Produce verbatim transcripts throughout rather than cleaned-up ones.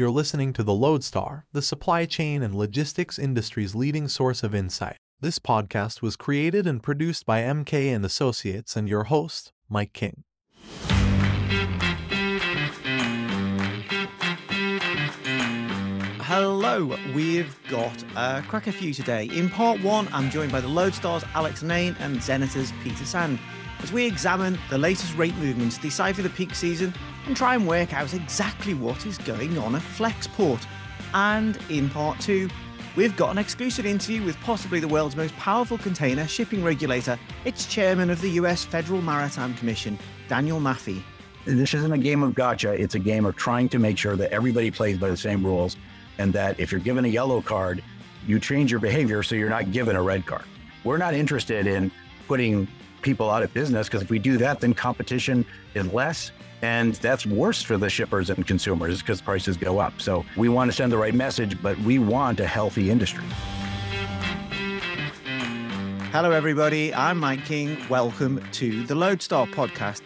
You're listening to the Lodestar, the supply chain and logistics industry's leading source of insight. This podcast was created and produced by M K and Associates and your host, Mike King. Hello, we've got a cracker for you today. In part one, I'm joined by the Lodestar's Alex Nain and Zenitors' Peter Sand as we examine the latest rate movements, decipher the peak season, and try and work out exactly what is going on at Flexport. And in part two, we've got an exclusive interview with possibly the world's most powerful container shipping regulator. It's chairman of the U S Federal Maritime Commission, Daniel Maffei. This isn't a game of gotcha. It's a game of trying to make sure that everybody plays by the same rules, and that if you're given a yellow card, you change your behavior so you're not given a red card. We're not interested in putting people out of business, because if we do that, then competition is less. And that's worse for the shippers and consumers because prices go up. So we want to send the right message, but we want a healthy industry. Hello, everybody. I'm Mike King. Welcome to the Lodestar podcast.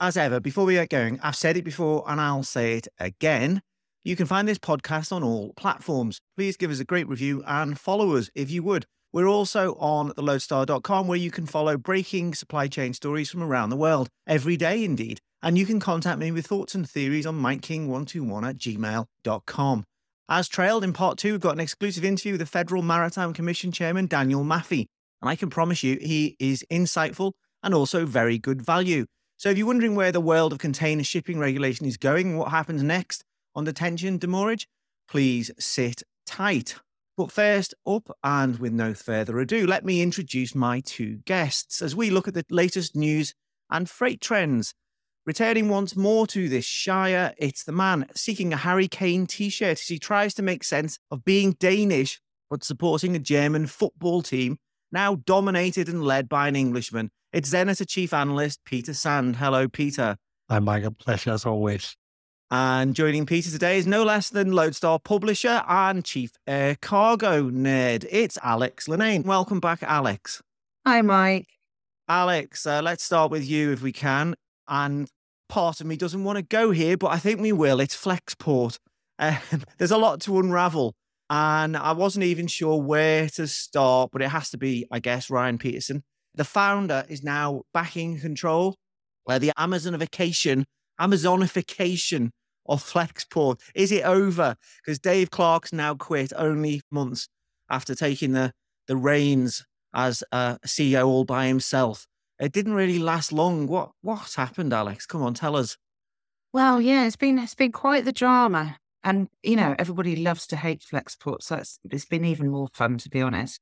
As ever, before we get going, I've said it before and I'll say it again. You can find this podcast on all platforms. Please give us a great review and follow us if you would. We're also on the lodestar dot com, where you can follow breaking supply chain stories from around the world, every day indeed. And you can contact me with thoughts and theories on mike king one two one at gmail dot com. As trailed in part two, we've got an exclusive interview with the Federal Maritime Commission Chairman Daniel Maffei. And I can promise you he is insightful and also very good value. So if you're wondering where the world of container shipping regulation is going and what happens next on detention demurrage, please sit tight. But first up, and with no further ado, let me introduce my two guests as we look at the latest news and freight trends. Returning once more to this shire, it's the man seeking a Harry Kane t-shirt as he tries to make sense of being Danish but supporting a German football team now dominated and led by an Englishman. It's Xeneta chief analyst Peter Sand. Hello, Peter. Hi, Mike. A pleasure as always. And joining Peter today is no less than Lodestar publisher and chief air cargo nerd. It's Alex Lennane. Welcome back, Alex. Hi, Mike. Alex, uh, let's start with you if we can. And part of me doesn't want to go here, but I think we will. It's Flexport. Uh, there's a lot to unravel. And I wasn't even sure where to start, but it has to be, I guess, Ryan Peterson. The founder is now back in control. Uh, the Amazonification, Amazonification. of Flexport. Is it over? Because Dave Clark's now quit only months after taking the, the reins as uh, C E O all by himself. It didn't really last long. What what happened, Alex? Come on, tell us. Well, yeah, it's been it's been quite the drama. And, you know, everybody loves to hate Flexport, so it's, it's been even more fun, to be honest.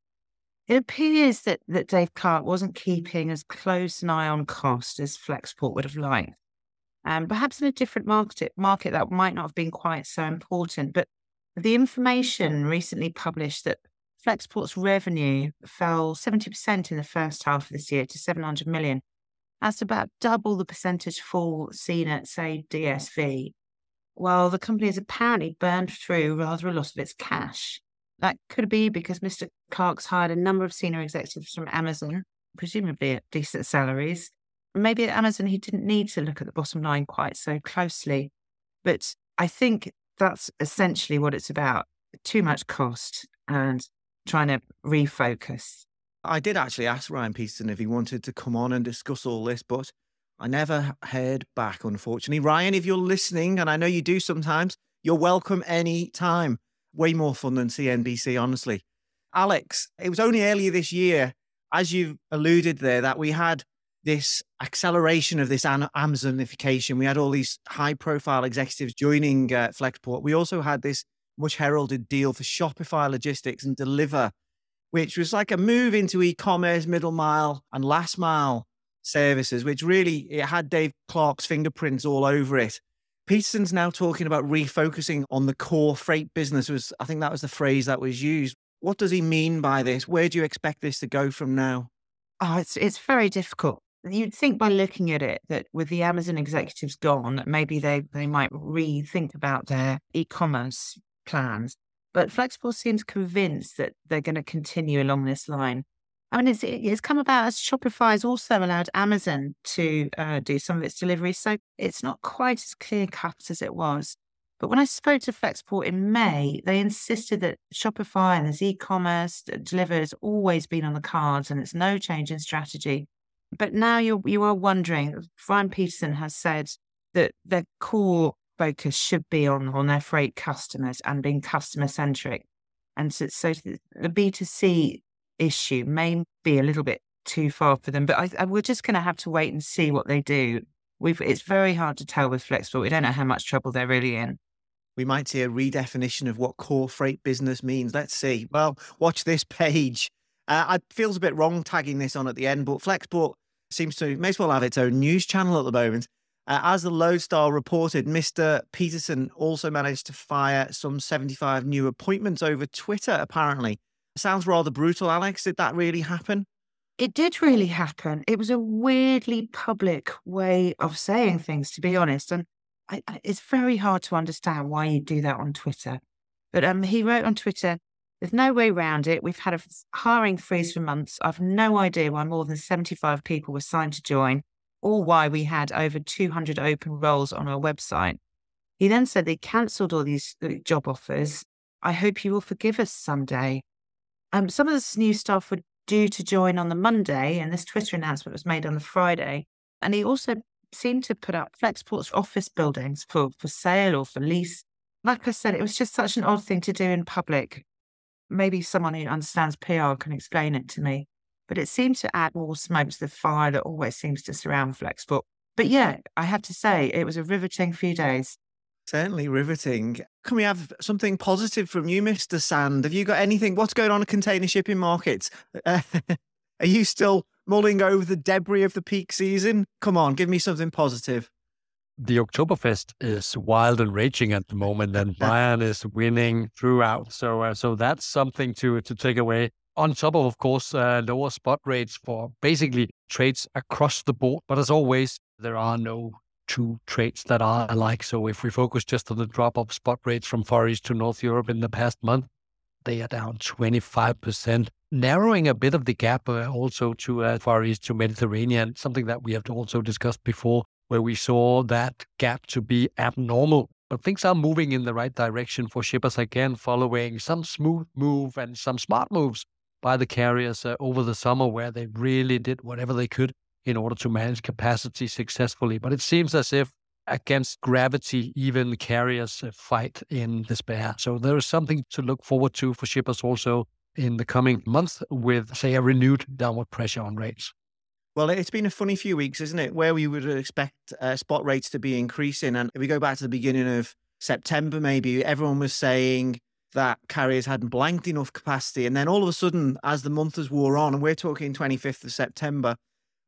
It appears that, that Dave Clark wasn't keeping as close an eye on cost as Flexport would have liked. Um, perhaps in a different market, market that might not have been quite so important. But the information recently published that Flexport's revenue fell seventy percent in the first half of this year to seven hundred million. That's about double the percentage fall seen at, say, D S V. While the company has apparently burned through rather a lot of its cash. That could be because Mister Clark's hired a number of senior executives from Amazon, presumably at decent salaries. Maybe at Amazon, he didn't need to look at the bottom line quite so closely. But I think that's essentially what it's about. Too much cost and trying to refocus. I did actually ask Ryan Peterson if he wanted to come on and discuss all this, but I never heard back, unfortunately. Ryan, if you're listening, and I know you do sometimes, you're welcome any time. Way more fun than C N B C, honestly. Alex, it was only earlier this year, as you alluded there, that we had this acceleration of this Amazonification. We had all these high-profile executives joining uh, Flexport. We also had this much-heralded deal for Shopify logistics and Deliver, which was like a move into e-commerce, middle mile and last mile services, which really, it had Dave Clark's fingerprints all over it. Peterson's now talking about refocusing on the core freight business. Was I think that was the phrase that was used. What does he mean by this? Where do you expect this to go from now? Oh, it's it's very difficult. You'd think by looking at it that with the Amazon executives gone, maybe they, they might rethink about their e-commerce plans. But Flexport seems convinced that they're going to continue along this line. I mean, it's, it's come about as Shopify has also allowed Amazon to uh, do some of its deliveries. So it's not quite as clear cut as it was. But when I spoke to Flexport in May, they insisted that Shopify and this e-commerce deliver has always been on the cards and it's no change in strategy. But now you you are wondering, Ryan Peterson has said that their core focus should be on, on their freight customers and being customer-centric. And so, so the B two C issue may be a little bit too far for them, but I, I, we're just going to have to wait and see what they do. We've, it's very hard to tell with Flexport. We don't know how much trouble they're really in. We might see a redefinition of what core freight business means. Let's see. Well, watch this page. Uh, it feels a bit wrong tagging this on at the end, but Flexport seems to may as well have its own news channel at the moment. Uh, as the Lodestar reported, Mister Peterson also managed to fire some seventy-five new appointments over Twitter, apparently. Sounds rather brutal, Alex. Did that really happen? It did really happen. It was a weirdly public way of saying things, to be honest. And I, I, it's very hard to understand why you do that on Twitter. But um, he wrote on Twitter, "There's no way around it. We've had a hiring freeze for months. I've no idea why more than seventy-five people were signed to join or why we had over two hundred open roles on our website." He then said they cancelled all these job offers. "I hope you will forgive us someday." Um, some of this new staff were due to join on the Monday, and this Twitter announcement was made on the Friday. And he also seemed to put up Flexport's office buildings for, for sale or for lease. Like I said, it was just such an odd thing to do in public. Maybe someone who understands P R can explain it to me. But it seemed to add more smoke to the fire that always seems to surround Flexport. But yeah, I have to say, it was a riveting few days. Certainly riveting. Can we have something positive from you, Mister Sand? Have you got anything? What's going on in container shipping markets? Uh, are you still mulling over the debris of the peak season? Come on, give me something positive. The Oktoberfest is wild and raging at the moment, and Bayern is winning throughout. So, uh, so that's something to to take away. On top of, of course, uh, lower spot rates for basically trades across the board. But as always, there are no two trades that are alike. So if we focus just on the drop of spot rates from Far East to North Europe in the past month, they are down twenty-five percent, narrowing a bit of the gap uh, also to uh, Far East to Mediterranean, something that we have also discussed before, where we saw that gap to be abnormal. But things are moving in the right direction for shippers again, following some smooth move and some smart moves by the carriers uh, over the summer, where they really did whatever they could in order to manage capacity successfully. But it seems as if against gravity, even carriers fight in despair. So there is something to look forward to for shippers also in the coming month with, say, a renewed downward pressure on rates. Well, it's been a funny few weeks, isn't it, where we would expect uh, spot rates to be increasing. And if we go back to the beginning of September, maybe everyone was saying that carriers hadn't blanked enough capacity. And then all of a sudden, as the month has wore on, and we're talking twenty-fifth of September,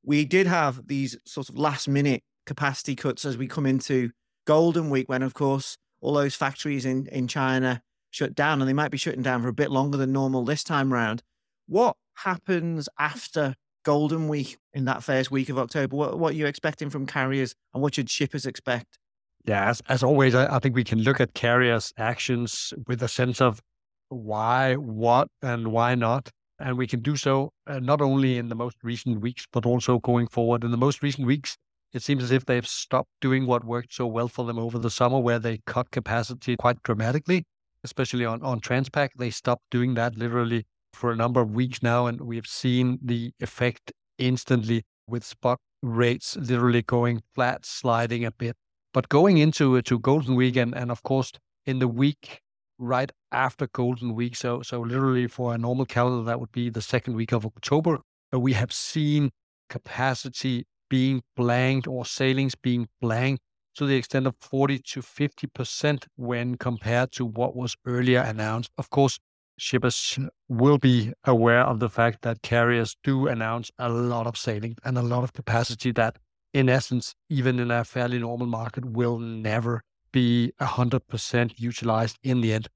we did have these sort of last-minute capacity cuts as we come into Golden Week, when, of course, all those factories in, in China shut down, and they might be shutting down for a bit longer than normal this time round. What happens after Golden Week in that first week of October? What, what are you expecting from carriers, and what should shippers expect? Yeah, as, as always, I, I think we can look at carriers' actions with a sense of why, what, and why not. And we can do so uh, not only in the most recent weeks, but also going forward. In the most recent weeks, it seems as if they've stopped doing what worked so well for them over the summer, where they cut capacity quite dramatically, especially on, on Transpac. They stopped doing that literally for a number of weeks now, and we've seen the effect instantly with spot rates literally going flat, sliding a bit. But going into uh, to Golden Week and, and, of course, in the week right after Golden Week, so so literally for a normal calendar, that would be the second week of October, we have seen capacity being blanked or sailings being blanked to the extent of forty to fifty percent when compared to what was earlier announced. Of course, shippers will be aware of the fact that carriers do announce a lot of sailing and a lot of capacity that, in essence, even in a fairly normal market, will never be one hundred percent utilized in the end,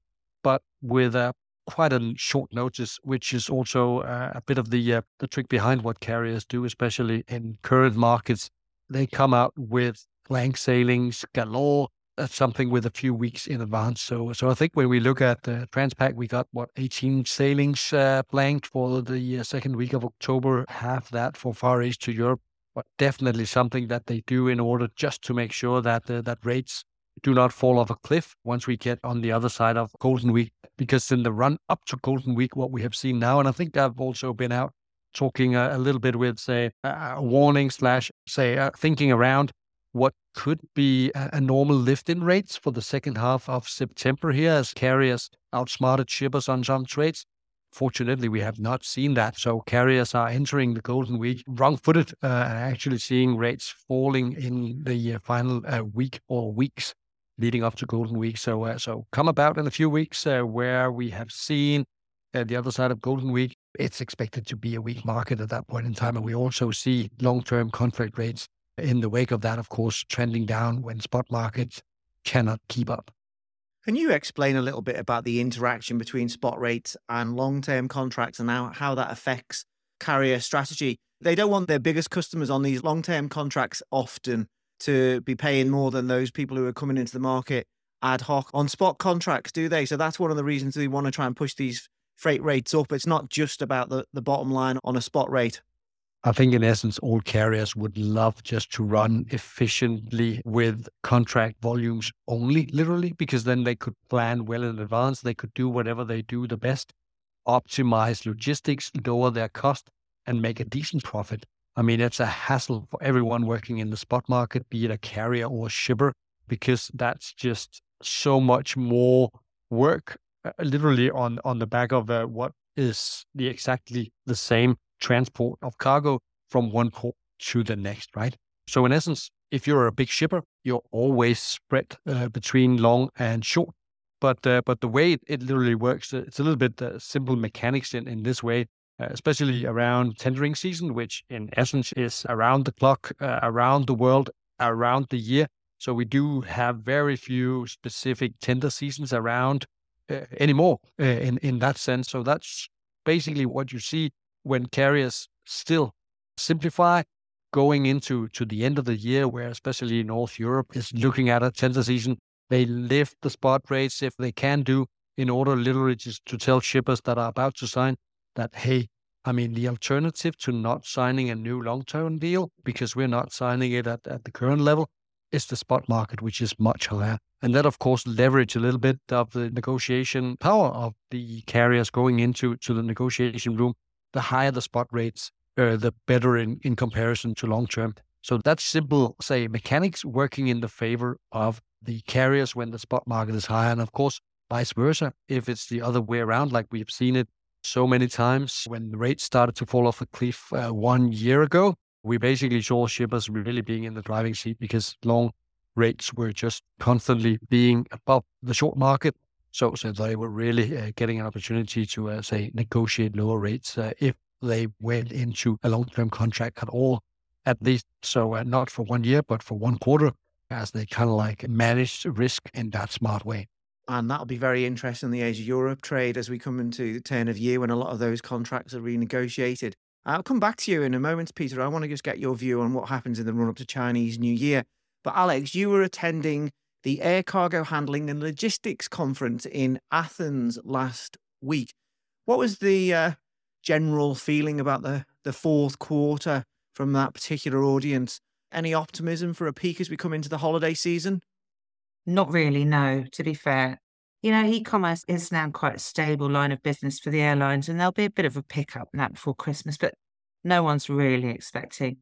but with a, quite a short notice, which is also uh, a bit of the uh, the trick behind what carriers do, especially in current markets. They come out with blank sailings galore, that's something with a few weeks in advance. So so I think when we look at the Transpac, we got, what, eighteen sailings uh, planned for the second week of October, half that for Far East to Europe, but definitely something that they do in order just to make sure that uh, that rates do not fall off a cliff once we get on the other side of Golden Week, because in the run up to Golden Week, what we have seen now, and I think I've also been out talking a, a little bit with, say, a warning slash, say, uh, thinking around what could be a, a normal lift in rates for the second half of September here as carriers outsmarted shippers on some trades. Fortunately, we have not seen that. So carriers are entering the Golden Week wrong-footed uh, and actually seeing rates falling in the uh, final uh, week or weeks leading up to Golden Week. So uh, so come about in a few weeks uh, where we have seen uh, the other side of Golden Week. It's expected to be a weak market at that point in time. And we also see long-term contract rates in the wake of that, of course, trending down when spot markets cannot keep up. Can you explain a little bit about the interaction between spot rates and long-term contracts and how, how that affects carrier strategy? They don't want their biggest customers on these long-term contracts often to be paying more than those people who are coming into the market ad hoc on spot contracts, do they? So that's one of the reasons we want to try and push these freight rates up. It's not just about the, the bottom line on a spot rate. I think in essence, all carriers would love just to run efficiently with contract volumes only, literally, because then they could plan well in advance. They could do whatever they do the best, optimize logistics, lower their cost, and make a decent profit. I mean, it's a hassle for everyone working in the spot market, be it a carrier or a shipper, because that's just so much more work, uh, literally on, on the back of uh, what is the exactly the same transport of cargo from one port to the next, right? So in essence, if you're a big shipper, you're always spread uh, between long and short. But uh, but the way it, it literally works, uh, it's a little bit uh, simple mechanics in, in this way, uh, especially around tendering season, which in essence is around the clock, uh, around the world, around the year. So we do have very few specific tender seasons around uh, anymore uh, in, in that sense. So that's basically what you see when carriers still simplify going into to the end of the year, where especially North Europe is looking at a tender season. They lift the spot rates if they can do in order literally just to tell shippers that are about to sign that, hey, I mean, the alternative to not signing a new long-term deal because we're not signing it at, at the current level is the spot market, which is much higher. And that, of course, leverage a little bit of the negotiation power of the carriers going into to the negotiation room. The higher the spot rates, uh, the better in, in comparison to long-term. So that's simple, say, mechanics working in the favor of the carriers when the spot market is higher. And of course, vice versa, if it's the other way around, like we've seen it so many times when the rates started to fall off a cliff uh, one year ago, we basically saw shippers really being in the driving seat because long rates were just constantly being above the short market. So, so they were really uh, getting an opportunity to, uh, say, negotiate lower rates uh, if they went into a long-term contract at all, at least. So uh, not for one year, but for one quarter, as they kind of like managed risk in that smart way. And that'll be very interesting in the Asia-Europe trade as we come into the turn of year when a lot of those contracts are renegotiated. I'll come back to you in a moment, Peter. I want to just get your view on what happens in the run-up to Chinese New Year. But Alex, you were attending the Air Cargo Handling and Logistics Conference in Athens last week. What was the uh, general feeling about the, the fourth quarter from that particular audience? Any optimism for a peak as we come into the holiday season? Not really, no, to be fair. You know, e-commerce is now quite a stable line of business for the airlines, and there'll be a bit of a pickup in that before Christmas, but no one's really expecting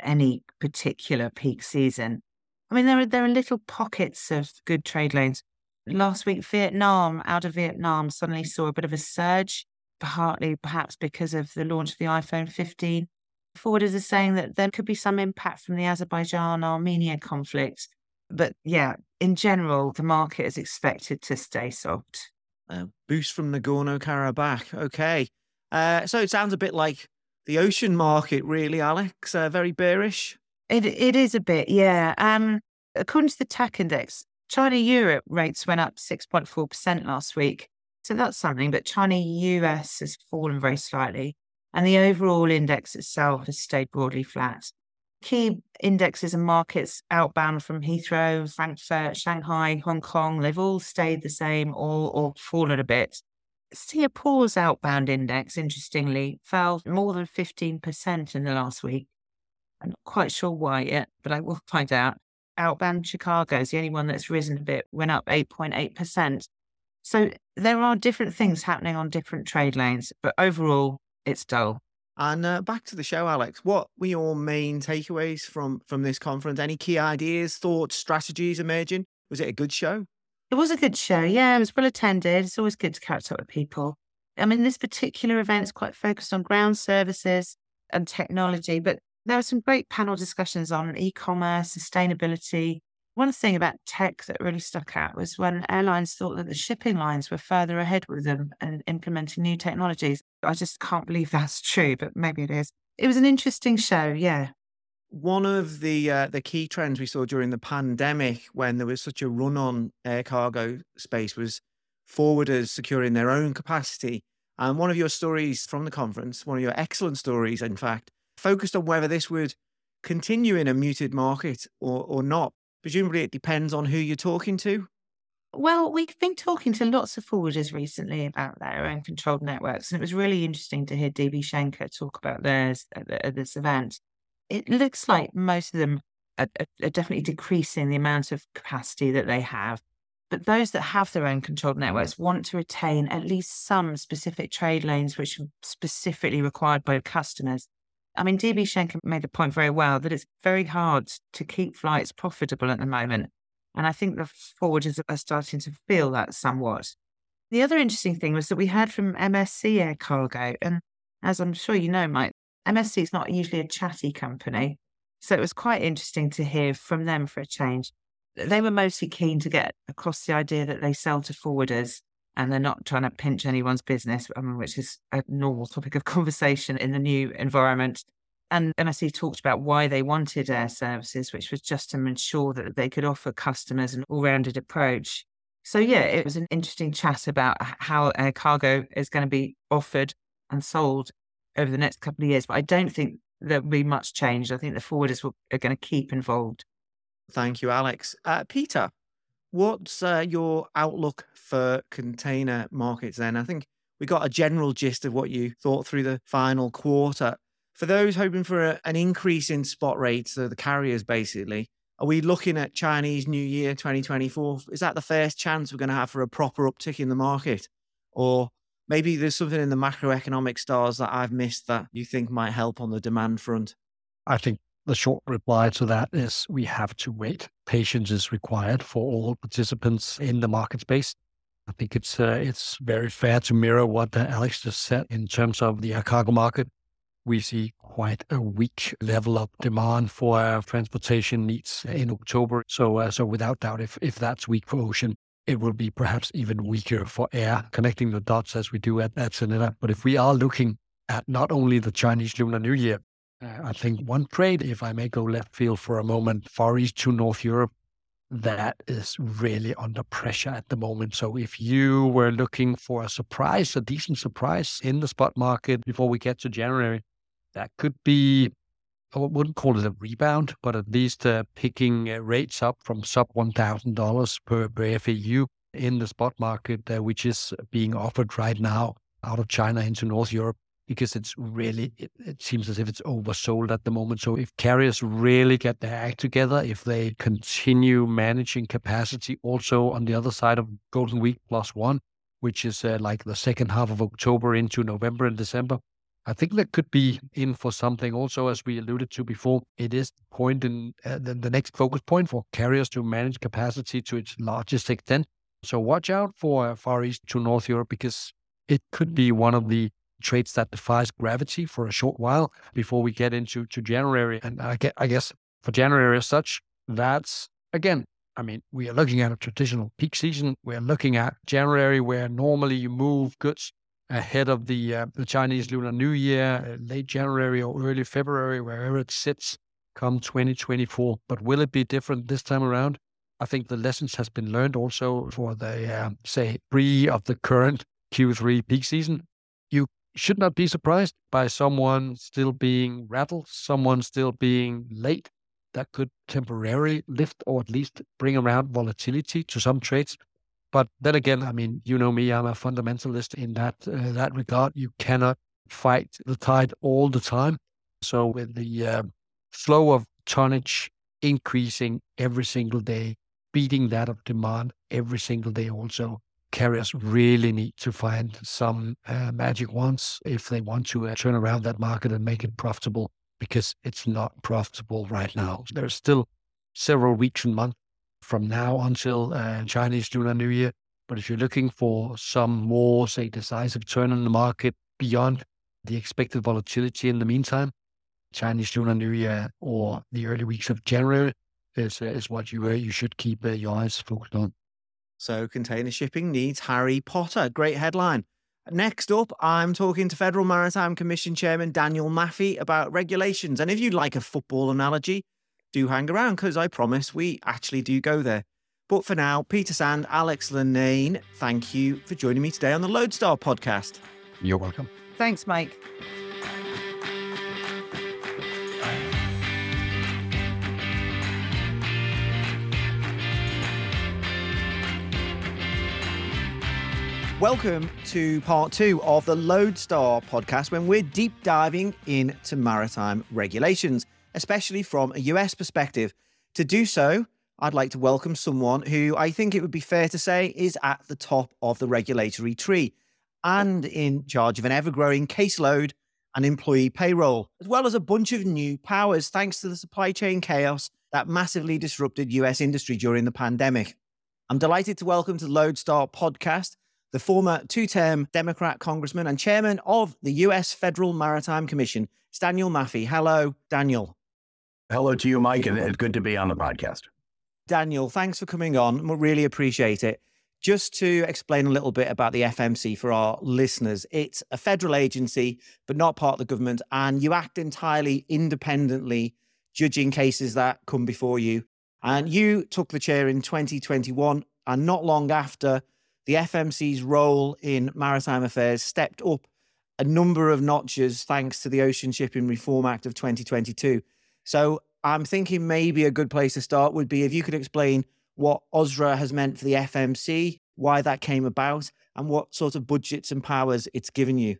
any particular peak season. I mean, there are there are little pockets of good trade lanes. Last week, Vietnam, out of Vietnam, suddenly saw a bit of a surge, partly perhaps because of the launch of the iPhone fifteen. Forwarders are saying that there could be some impact from the Azerbaijan-Armenia conflict. But yeah, in general, the market is expected to stay soft. A boost from Nagorno-Karabakh. Okay. Uh, so it sounds a bit like the ocean market, really, Alex. Uh, very bearish. It It is a bit, yeah. Um, according to the T A C Index, China-Europe rates went up six point four percent last week. So that's something, but China-U S has fallen very slightly. And the overall index itself has stayed broadly flat. key indexes and markets outbound from Heathrow, Frankfurt, Shanghai, Hong Kong, they've all stayed the same or, or fallen a bit. Singapore's outbound index, interestingly, fell more than fifteen percent in the last week. I'm not quite sure why yet, but I will find out. Outbound Chicago is the only one that's risen a bit, went up eight point eight percent. So there are different things happening on different trade lanes, but overall, it's dull. And uh, back to the show, Alex, what were your main takeaways from, from this conference? Any key ideas, thoughts, strategies emerging? Was it a good show? It was a good show, yeah. It was well attended. It's always good to catch up with people. I mean, this particular event's quite focused on ground services and technology, but there were some great panel discussions on e-commerce, sustainability. One thing about tech that really stuck out was when airlines thought that the shipping lines were further ahead with them and implementing new technologies. I just can't believe that's true, but maybe it is. It was an interesting show, yeah. One of the uh, the key trends we saw during the pandemic when there was such a run on air cargo space was forwarders securing their own capacity. And one of your stories from the conference, one of your excellent stories, in fact, focused on whether this would continue in a muted market or, or not. Presumably it depends on who you're talking to. Well, we've been talking to lots of forwarders recently about their own controlled networks, and it was really interesting to hear D B Schenker talk about theirs at, the, at this event. It looks like most of them are, are definitely decreasing the amount of capacity that they have. But those that have their own controlled networks want to retain at least some specific trade lanes which are specifically required by customers. I mean, D B Schenker made the point very well that it's very hard to keep flights profitable at the moment. And I think the forwarders are starting to feel that somewhat. The other interesting thing was that we heard from M S C Air Cargo. And as I'm sure you know, Mike, M S C is not usually a chatty company. So it was quite interesting to hear from them for a change. They were mostly keen to get across the idea that they sell to forwarders and they're not trying to pinch anyone's business, which is a normal topic of conversation in the new environment. And M S C talked about why they wanted air services, which was just to ensure that they could offer customers an all-rounded approach. So yeah, it was an interesting chat about how air cargo is going to be offered and sold over the next couple of years. But I don't think there'll be much change. I think the forwarders will, are going to keep involved. Thank you, Alex. Uh, Peter, what's uh, your outlook for container markets then? I think we got a general gist of what you thought through the final quarter. For those hoping for a, an increase in spot rates, so the carriers basically, are we looking at Chinese New Year twenty twenty-four? Is that the first chance we're going to have for a proper uptick in the market? Or maybe there's something in the macroeconomic stars that I've missed that you think might help on the demand front? I think the short reply to that is we have to wait. Patience is required for all participants in the market space. I think it's uh, it's very fair to mirror what Alex just said in terms of the air cargo market. We see quite a weak level of demand for our transportation needs in October. So, uh, so without doubt, if if that's weak for ocean, it will be perhaps even weaker for air, connecting the dots as we do at, at Xeneta. But if we are looking at not only the Chinese Lunar New Year, uh, I think one trade, if I may go left field for a moment, Far East to North Europe, that is really under pressure at the moment. So if you were looking for a surprise, a decent surprise in the spot market before we get to January, that could be, I wouldn't call it a rebound, but at least uh, picking uh, rates up from sub one thousand dollars per, per F A U in the spot market, uh, which is being offered right now out of China into North Europe, because it's really, it, it seems as if it's oversold at the moment. So if carriers really get their act together, if they continue managing capacity also on the other side of Golden Week plus one, which is uh, like the second half of October into November and December, I think that could be in for something. Also, as we alluded to before, it is point in, uh, the, the next focus point for carriers to manage capacity to its largest extent. So watch out for uh, Far East to North Europe, because it could be one of the trades that defies gravity for a short while before we get into to January. And I guess, I guess for January as such, that's, again, I mean, we are looking at a traditional peak season. We're looking at January, where normally you move goods ahead of the uh, the Chinese Lunar New Year, uh, late January or early February, wherever it sits, come twenty twenty-four. But will it be different this time around? I think the lessons has been learned also for the, uh, say, pre of the current Q three peak season. You should not be surprised by someone still being rattled, someone still being late. That could temporarily lift or at least bring around volatility to some trades. But then again, I mean, you know me, I'm a fundamentalist in that uh, that regard. You cannot fight the tide all the time. So with the uh, flow of tonnage increasing every single day, beating that of demand every single day also, carriers really need to find some uh, magic wands if they want to uh, turn around that market and make it profitable, because it's not profitable right now. There's still several weeks and months from now until uh, Chinese Lunar New Year. But if you're looking for some more, say, decisive turn in the market beyond the expected volatility in the meantime, Chinese Lunar New Year or the early weeks of January is, is what you, uh, you should keep uh, your eyes focused on. So container shipping needs Harry Potter. Great headline. Next up, I'm talking to Federal Maritime Commission Chairman Daniel Maffei about regulations. And if you'd like a football analogy, do hang around, because I promise we actually do go there. But for now, Peter Sand, Alex Lennane, thank you for joining me today on the Lodestar podcast. You're welcome. Thanks, Mike. Welcome to part two of the Lodestar podcast, when we're deep diving into maritime regulations, especially from a U S perspective. To do so, I'd like to welcome someone who I think it would be fair to say is at the top of the regulatory tree and in charge of an ever-growing caseload and employee payroll, as well as a bunch of new powers thanks to the supply chain chaos that massively disrupted U S industry during the pandemic. I'm delighted to welcome to the Lodestar podcast the former two-term Democrat congressman and chairman of the U S Federal Maritime Commission, Daniel Maffei. Hello, Daniel. Hello to you, Mike, and it's good to be on the podcast. Daniel, thanks for coming on. We really appreciate it. Just to explain a little bit about the F M C for our listeners, it's a federal agency, but not part of the government, and you act entirely independently, judging cases that come before you. And you took the chair in twenty twenty-one, and not long after, the F M C's role in maritime affairs stepped up a number of notches thanks to the Ocean Shipping Reform Act of twenty twenty-two. So I'm thinking maybe a good place to start would be if you could explain what O S R A has meant for the F M C, why that came about, and what sort of budgets and powers it's given you.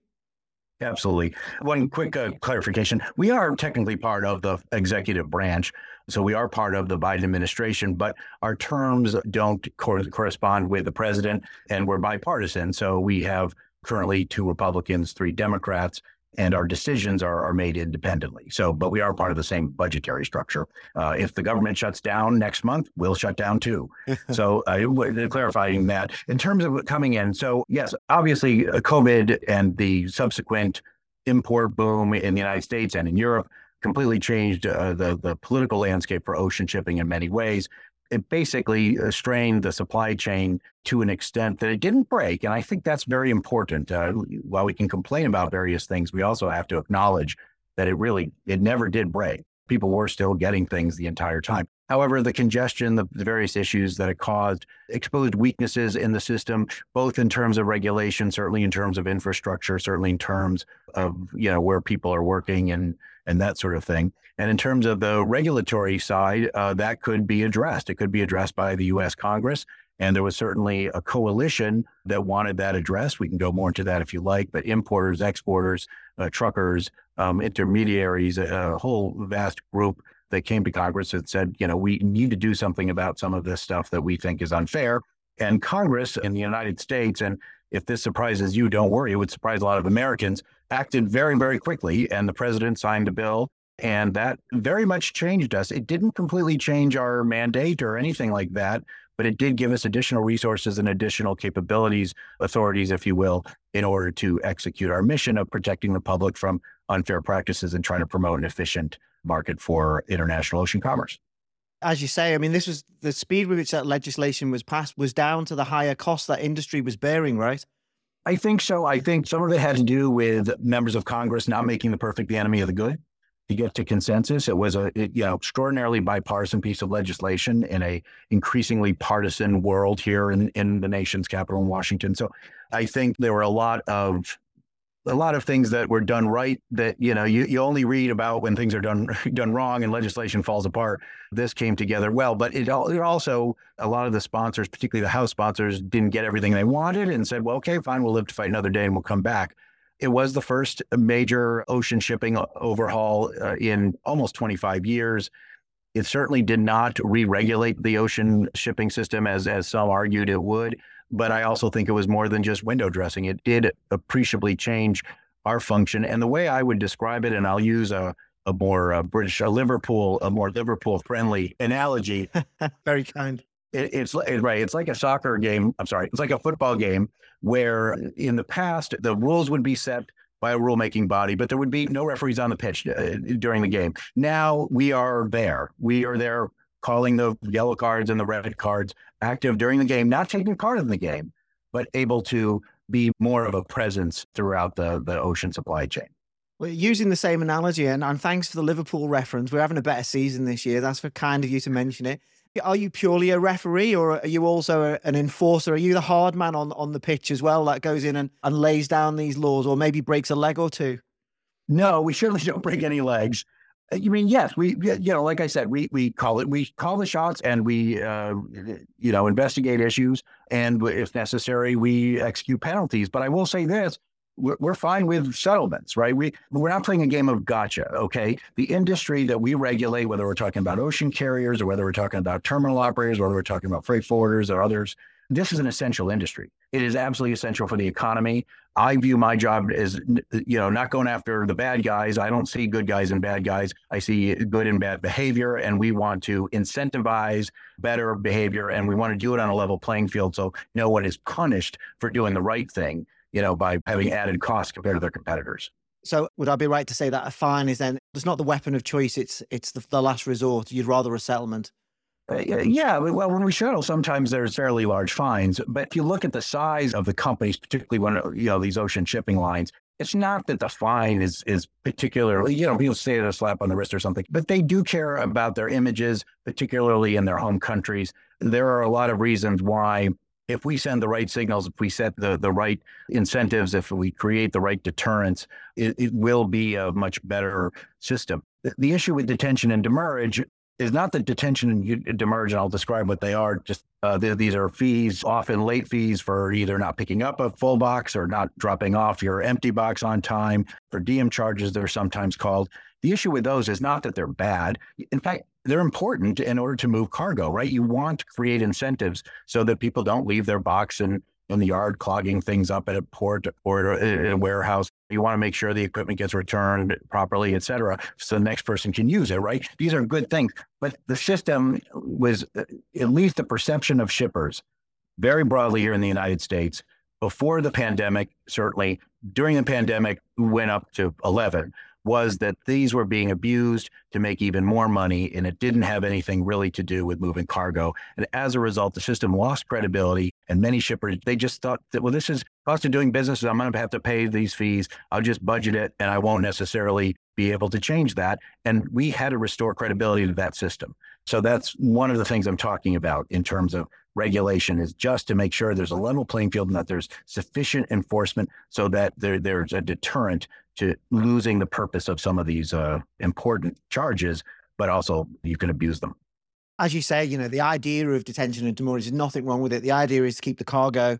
Absolutely. One quick uh, clarification. We are technically part of the executive branch, so we are part of the Biden administration, but our terms don't cor- correspond with the president, and we're bipartisan. So we have currently two Republicans, three Democrats, and our decisions are, are made independently. So, but we are part of the same budgetary structure. Uh, if the government shuts down next month, we'll shut down too. So uh, clarifying that in terms of coming in. So yes, obviously COVID and the subsequent import boom in the United States and in Europe completely changed uh, the, the political landscape for ocean shipping in many ways. It basically strained the supply chain to an extent that it didn't break. And I think that's very important. Uh, while we can complain about various things, we also have to acknowledge that it really, it never did break. People were still getting things the entire time. However, the congestion, the, the various issues that it caused, exposed weaknesses in the system, both in terms of regulation, certainly in terms of infrastructure, certainly in terms of, you know, where people are working and and that sort of thing. And in terms of the regulatory side, uh, that could be addressed. It could be addressed by the U S Congress. And there was certainly a coalition that wanted that addressed. We can go more into that if you like, but importers, exporters, uh, truckers, um, intermediaries, a, a whole vast group that came to Congress and said, you know, we need to do something about some of this stuff that we think is unfair. And Congress in the United States, and if this surprises you, don't worry, it would surprise a lot of Americans, acted very, very quickly. And the president signed a bill, and that very much changed us. It didn't completely change our mandate or anything like that, but it did give us additional resources and additional capabilities, authorities, if you will, in order to execute our mission of protecting the public from unfair practices and trying to promote an efficient market for international ocean commerce. As you say, I mean, this was the speed with which that legislation was passed was down to the higher cost that industry was bearing, right? I think so. I think some of it had to do with members of Congress not making the perfect the enemy of the good to get to consensus. It was a it, you know, extraordinarily bipartisan piece of legislation in a increasingly partisan world here in, in the nation's capital in Washington. So I think there were a lot of a lot of things that were done right that, you know, you, you only read about when things are done done wrong and legislation falls apart. This came together well, but it, it also, a lot of the sponsors, particularly the House sponsors, didn't get everything they wanted and said, well, okay, fine, we'll live to fight another day and we'll come back. It was the first major ocean shipping overhaul uh, in almost twenty-five years. It certainly did not re-regulate the ocean shipping system as, as some argued it would. But I also think it was more than just window dressing. It did appreciably change our function. And the way I would describe it, and I'll use a, a more uh, British, a Liverpool, a more Liverpool-friendly analogy. Very kind. It, it's it, right. It's like a soccer game. I'm sorry. It's like a football game where in the past, the rules would be set by a rulemaking body, but there would be no referees on the pitch uh, during the game. Now we are there. We are there calling the yellow cards and the red cards, active during the game, not taking part in the game, but able to be more of a presence throughout the, the ocean supply chain. Well, using the same analogy, and, and thanks for the Liverpool reference. We're having a better season this year. That's for kind of you to mention it. Are you purely a referee or are you also an enforcer? Are you the hard man on, on the pitch as well that goes in and, and lays down these laws or maybe breaks a leg or two? No, we certainly don't break any legs. You mean, yes, we, you know, like I said, we, we call it, we call the shots and we, uh, you know, investigate issues. And if necessary, we execute penalties. But I will say this, we're, we're fine with settlements, right? We, we're not playing a game of gotcha, okay? The industry that we regulate, whether we're talking about ocean carriers or whether we're talking about terminal operators, or whether we're talking about freight forwarders or others, this is an essential industry. It is absolutely essential for the economy. I view my job as, you know, not going after the bad guys. I don't see good guys and bad guys. I see good and bad behavior, and we want to incentivize better behavior, and we want to do it on a level playing field so no one is punished for doing the right thing, you know, by having added costs compared to their competitors. So would I be right to say that a fine is then, it's not the weapon of choice, it's it's the, the last resort. You'd rather a settlement. Uh, yeah, well, when we settle, sometimes there's fairly large fines. But if you look at the size of the companies, particularly when, you know, these ocean shipping lines, it's not that the fine is is particularly, you know, people say it's a slap on the wrist or something, but they do care about their images, particularly in their home countries. There are a lot of reasons why, if we send the right signals, if we set the, the right incentives, if we create the right deterrence, it, it will be a much better system. The, the issue with detention and demurrage is not that detention and demurrage, and I'll describe what they are. Just uh, these are fees, often late fees for either not picking up a full box or not dropping off your empty box on time. For D M charges, they're sometimes called. The issue with those is not that they're bad. In fact, they're important in order to move cargo, right? You want to create incentives so that people don't leave their box in, in the yard clogging things up at a port or at a warehouse. You want to make sure the equipment gets returned properly, et cetera, so the next person can use it, right? These are good things. But the system was, at least the perception of shippers, very broadly here in the United States, before the pandemic, certainly during the pandemic, went up to eleven, was that these were being abused to make even more money, and it didn't have anything really to do with moving cargo. And as a result, the system lost credibility. And many shippers, they just thought that, well, this is cost of doing business. I'm going to have to pay these fees. I'll just budget it and I won't necessarily be able to change that. And we had to restore credibility to that system. So that's one of the things I'm talking about in terms of regulation, is just to make sure there's a level playing field and that there's sufficient enforcement so that there, there's a deterrent to losing the purpose of some of these uh, important charges, but also you can abuse them. As you say, you know, the idea of detention and demurrage, there's nothing wrong with it. The idea is to keep the cargo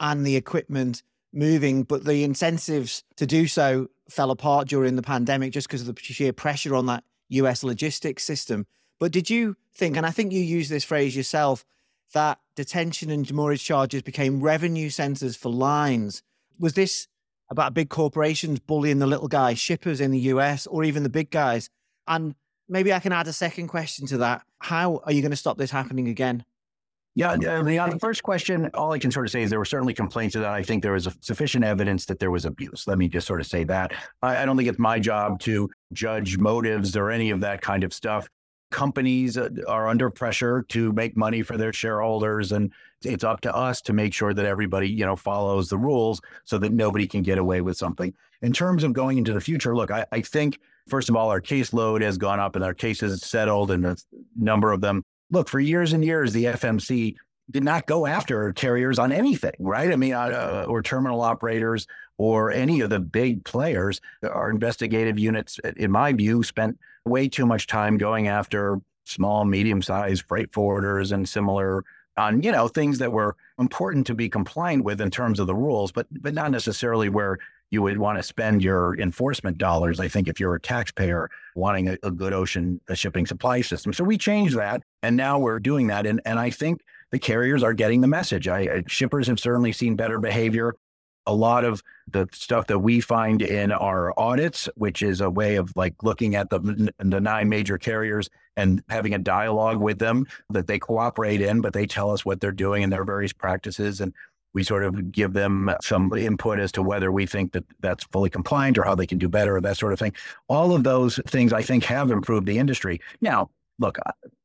and the equipment moving, but the incentives to do so fell apart during the pandemic just because of the sheer pressure on that U S logistics system. But did you think, and I think you use this phrase yourself, that detention and demurrage charges became revenue centers for lines? Was this about big corporations bullying the little guy shippers in the U S or even the big guys? And maybe I can add a second question to that. How are you going to stop this happening again? Yeah, I mean, on the first question, all I can sort of say is there were certainly complaints of that. I think there was a sufficient evidence that there was abuse. Let me just sort of say that. I, I don't think it's my job to judge motives or any of that kind of stuff. Companies are under pressure to make money for their shareholders, and it's up to us to make sure that everybody, you know, follows the rules so that nobody can get away with something. In terms of going into the future, look, I, I think, first of all, our caseload has gone up and our cases settled and a number of them. Look, for years and years, the F M C did not go after carriers on anything, right? I mean, uh, or terminal operators or any of the big players. Our investigative units, in my view, spent way too much time going after small, medium-sized freight forwarders and similar on, you know, things that were important to be compliant with in terms of the rules, but but not necessarily where you would want to spend your enforcement dollars, I think, if you're a taxpayer wanting a, a good ocean a shipping supply system. So we changed that, and now we're doing that. And, and I think the carriers are getting the message. I, I, shippers have certainly seen better behavior. A lot of the stuff that we find in our audits, which is a way of like looking at the, the nine major carriers and having a dialogue with them that they cooperate in, but they tell us what they're doing and their various practices. And we sort of give them some input as to whether we think that that's fully compliant or how they can do better or that sort of thing. All of those things, I think, have improved the industry. Now, look,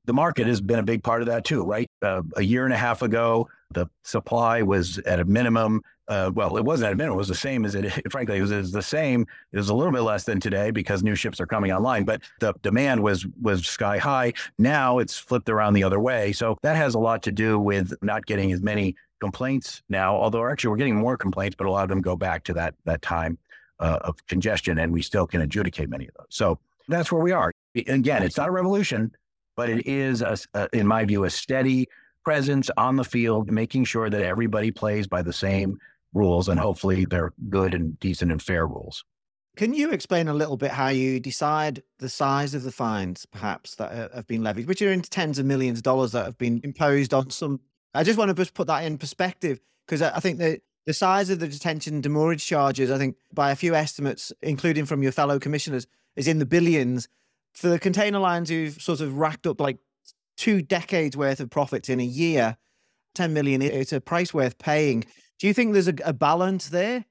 the market has been a big part of that too, right? Uh, a year and a half ago, the supply was at a minimum. Uh, well, it wasn't at a minimum. It was the same as it, frankly, it was, it was the same. It was a little bit less than today because new ships are coming online, but the demand was was sky high. Now it's flipped around the other way. So that has a lot to do with not getting as many complaints now, although actually we're getting more complaints, but a lot of them go back to that that time uh, of congestion, and we still can adjudicate many of those. So that's where we are. Again, it's not a revolution, but it is, a, a, in my view, a steady presence on the field, making sure that everybody plays by the same rules, and hopefully they're good and decent and fair rules. Can you explain a little bit how you decide the size of the fines, perhaps, that have been levied, which are in tens of millions of dollars that have been imposed on some? I just want to just put that in perspective, because I think that the size of the detention demurrage charges, I think by a few estimates, including from your fellow commissioners, is in the billions. For the container lines who've sort of racked up like two decades worth of profits in a year, ten million, it's a price worth paying. Do you think there's a, a balance there?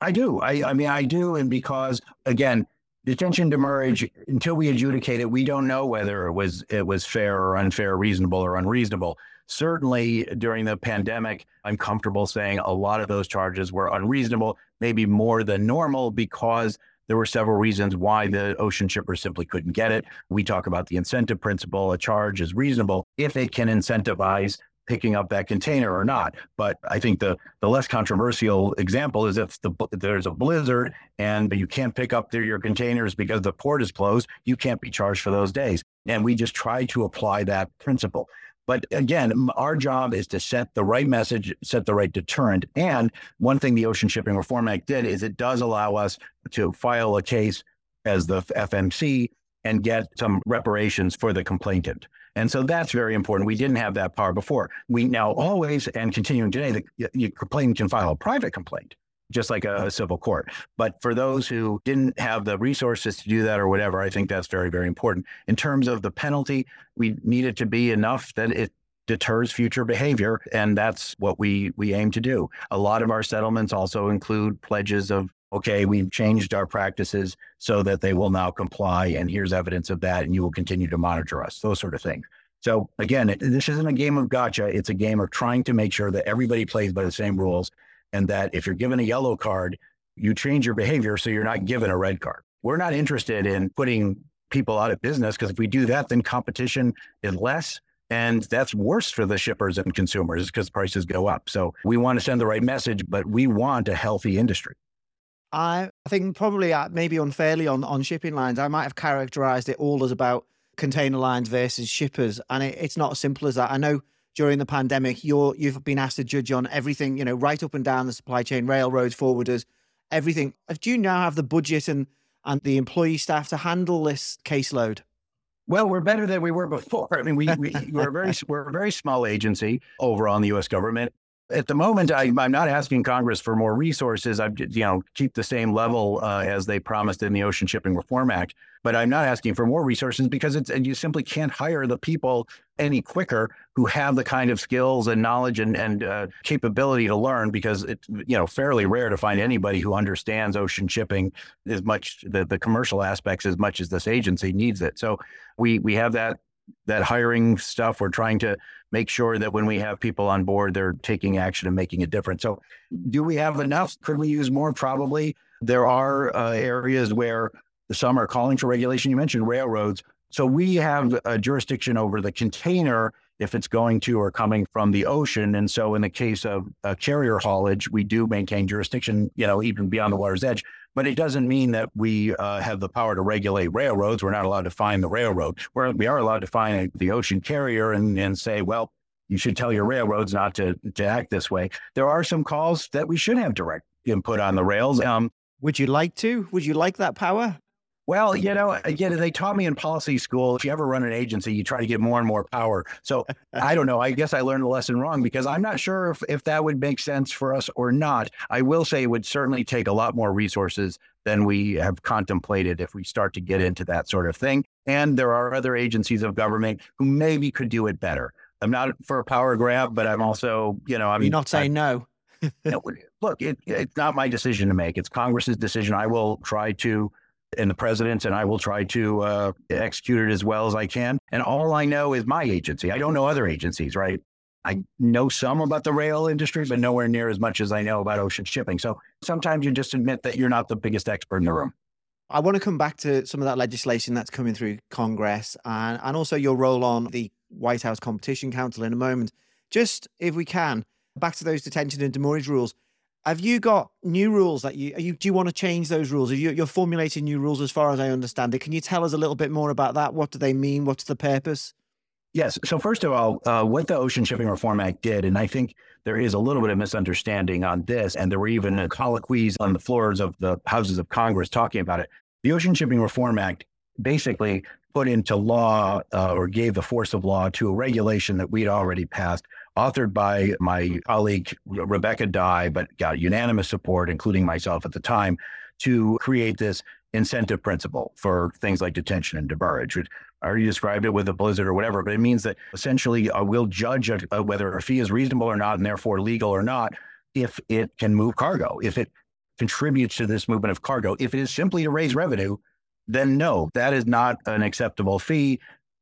I do. I, I mean, I do. And because, again, detention demurrage, until we adjudicate it, we don't know whether it was it was fair or unfair, reasonable or unreasonable. Certainly during the pandemic, I'm comfortable saying a lot of those charges were unreasonable, maybe more than normal, because there were several reasons why the ocean shippers simply couldn't get it. We talk about the incentive principle. A charge is reasonable if it can incentivize picking up that container or not. But I think the the less controversial example is if the, there's a blizzard and you can't pick up their, your containers because the port is closed, you can't be charged for those days. And we just try to apply that principle. But again, our job is to set the right message, set the right deterrent. And one thing the Ocean Shipping Reform Act did is it does allow us to file a case as the F M C and get some reparations for the complainant. And so that's very important. We didn't have that power before. We now always, and continuing today, the, the complainant can file a private complaint, just like a, a civil court. But for those who didn't have the resources to do that or whatever, I think that's very, very important. In terms of the penalty, we need it to be enough that it deters future behavior. And that's what we we aim to do. A lot of our settlements also include pledges of, okay, we've changed our practices so that they will now comply, and here's evidence of that, and you will continue to monitor us, those sort of things. So again, it, this isn't a game of gotcha. It's a game of trying to make sure that everybody plays by the same rules, and that if you're given a yellow card, you change your behavior so you're not given a red card. We're not interested in putting people out of business, because if we do that, then competition is less, and that's worse for the shippers and consumers because prices go up. So we want to send the right message, but we want a healthy industry. I think probably uh, maybe unfairly on, on shipping lines, I might have characterized it all as about container lines versus shippers. And it, it's not as simple as that. I know during the pandemic, you're, you've been asked to judge on everything, you know, right up and down the supply chain, railroads, forwarders, everything. Do you now have the budget and, and the employee staff to handle this caseload? Well, we're better than we were before. I mean, we, we, we're, a very, we're a very small agency overall in the U S government. At the moment, I, I'm not asking Congress for more resources. I, you know, keep the same level uh, as they promised in the Ocean Shipping Reform Act. But I'm not asking for more resources because it's, and you simply can't hire the people any quicker who have the kind of skills and knowledge and, and uh, capability to learn, because it's, you know, fairly rare to find anybody who understands ocean shipping as much, the, the commercial aspects as much as this agency needs it. So we we have that. that hiring stuff. We're trying to make sure that when we have people on board, they're taking action and making a difference. So do we have enough? Could we use more? Probably. There are uh, areas where some are calling for regulation. You mentioned railroads. So we have a jurisdiction over the container if it's going to or coming from the ocean. And so in the case of uh, carrier haulage, we do maintain jurisdiction, you know, even beyond the water's edge. But it doesn't mean that we uh, have the power to regulate railroads. We're not allowed to fine the railroad. We're, we are allowed to fine the ocean carrier and, and say, well, you should tell your railroads not to, to act this way. There are some calls that we should have direct input on the rails. Um, Would you like to? Would you like that power? Well, you know, again, they taught me in policy school, if you ever run an agency, you try to get more and more power. So I don't know. I guess I learned the lesson wrong, because I'm not sure if, if that would make sense for us or not. I will say it would certainly take a lot more resources than we have contemplated if we start to get into that sort of thing. And there are other agencies of government who maybe could do it better. I'm not for a power grab, but I'm also, you know, I'm You're not saying no. No, look, it, it's not my decision to make. It's Congress's decision. I will try to, and the president's, and I will try to uh, execute it as well as I can. And all I know is my agency. I don't know other agencies, right? I know some about the rail industry, but nowhere near as much as I know about ocean shipping. So sometimes you just admit that you're not the biggest expert in the room. I want to come back to some of that legislation that's coming through Congress and, and also your role on the White House Competition Council in a moment. Just if we can, back to those detention and demurrage rules. Have you got new rules that you, you do you want to change those rules? Are you, you're formulating new rules as far as I understand it. Can you tell us a little bit more about that? What do they mean? What's the purpose? Yes. So first of all, uh, what the Ocean Shipping Reform Act did, and I think there is a little bit of misunderstanding on this, and there were even colloquies on the floors of the houses of Congress talking about it. The Ocean Shipping Reform Act basically put into law uh, or gave the force of law to a regulation that we'd already passed, authored by my colleague, Rebecca Dye, but got unanimous support, including myself at the time, to create this incentive principle for things like detention and demurrage. I already described it with a blizzard or whatever, but it means that essentially uh, we'll judge a, a whether a fee is reasonable or not, and therefore legal or not, if it can move cargo, if it contributes to this movement of cargo. If it is simply to raise revenue, then no, that is not an acceptable fee.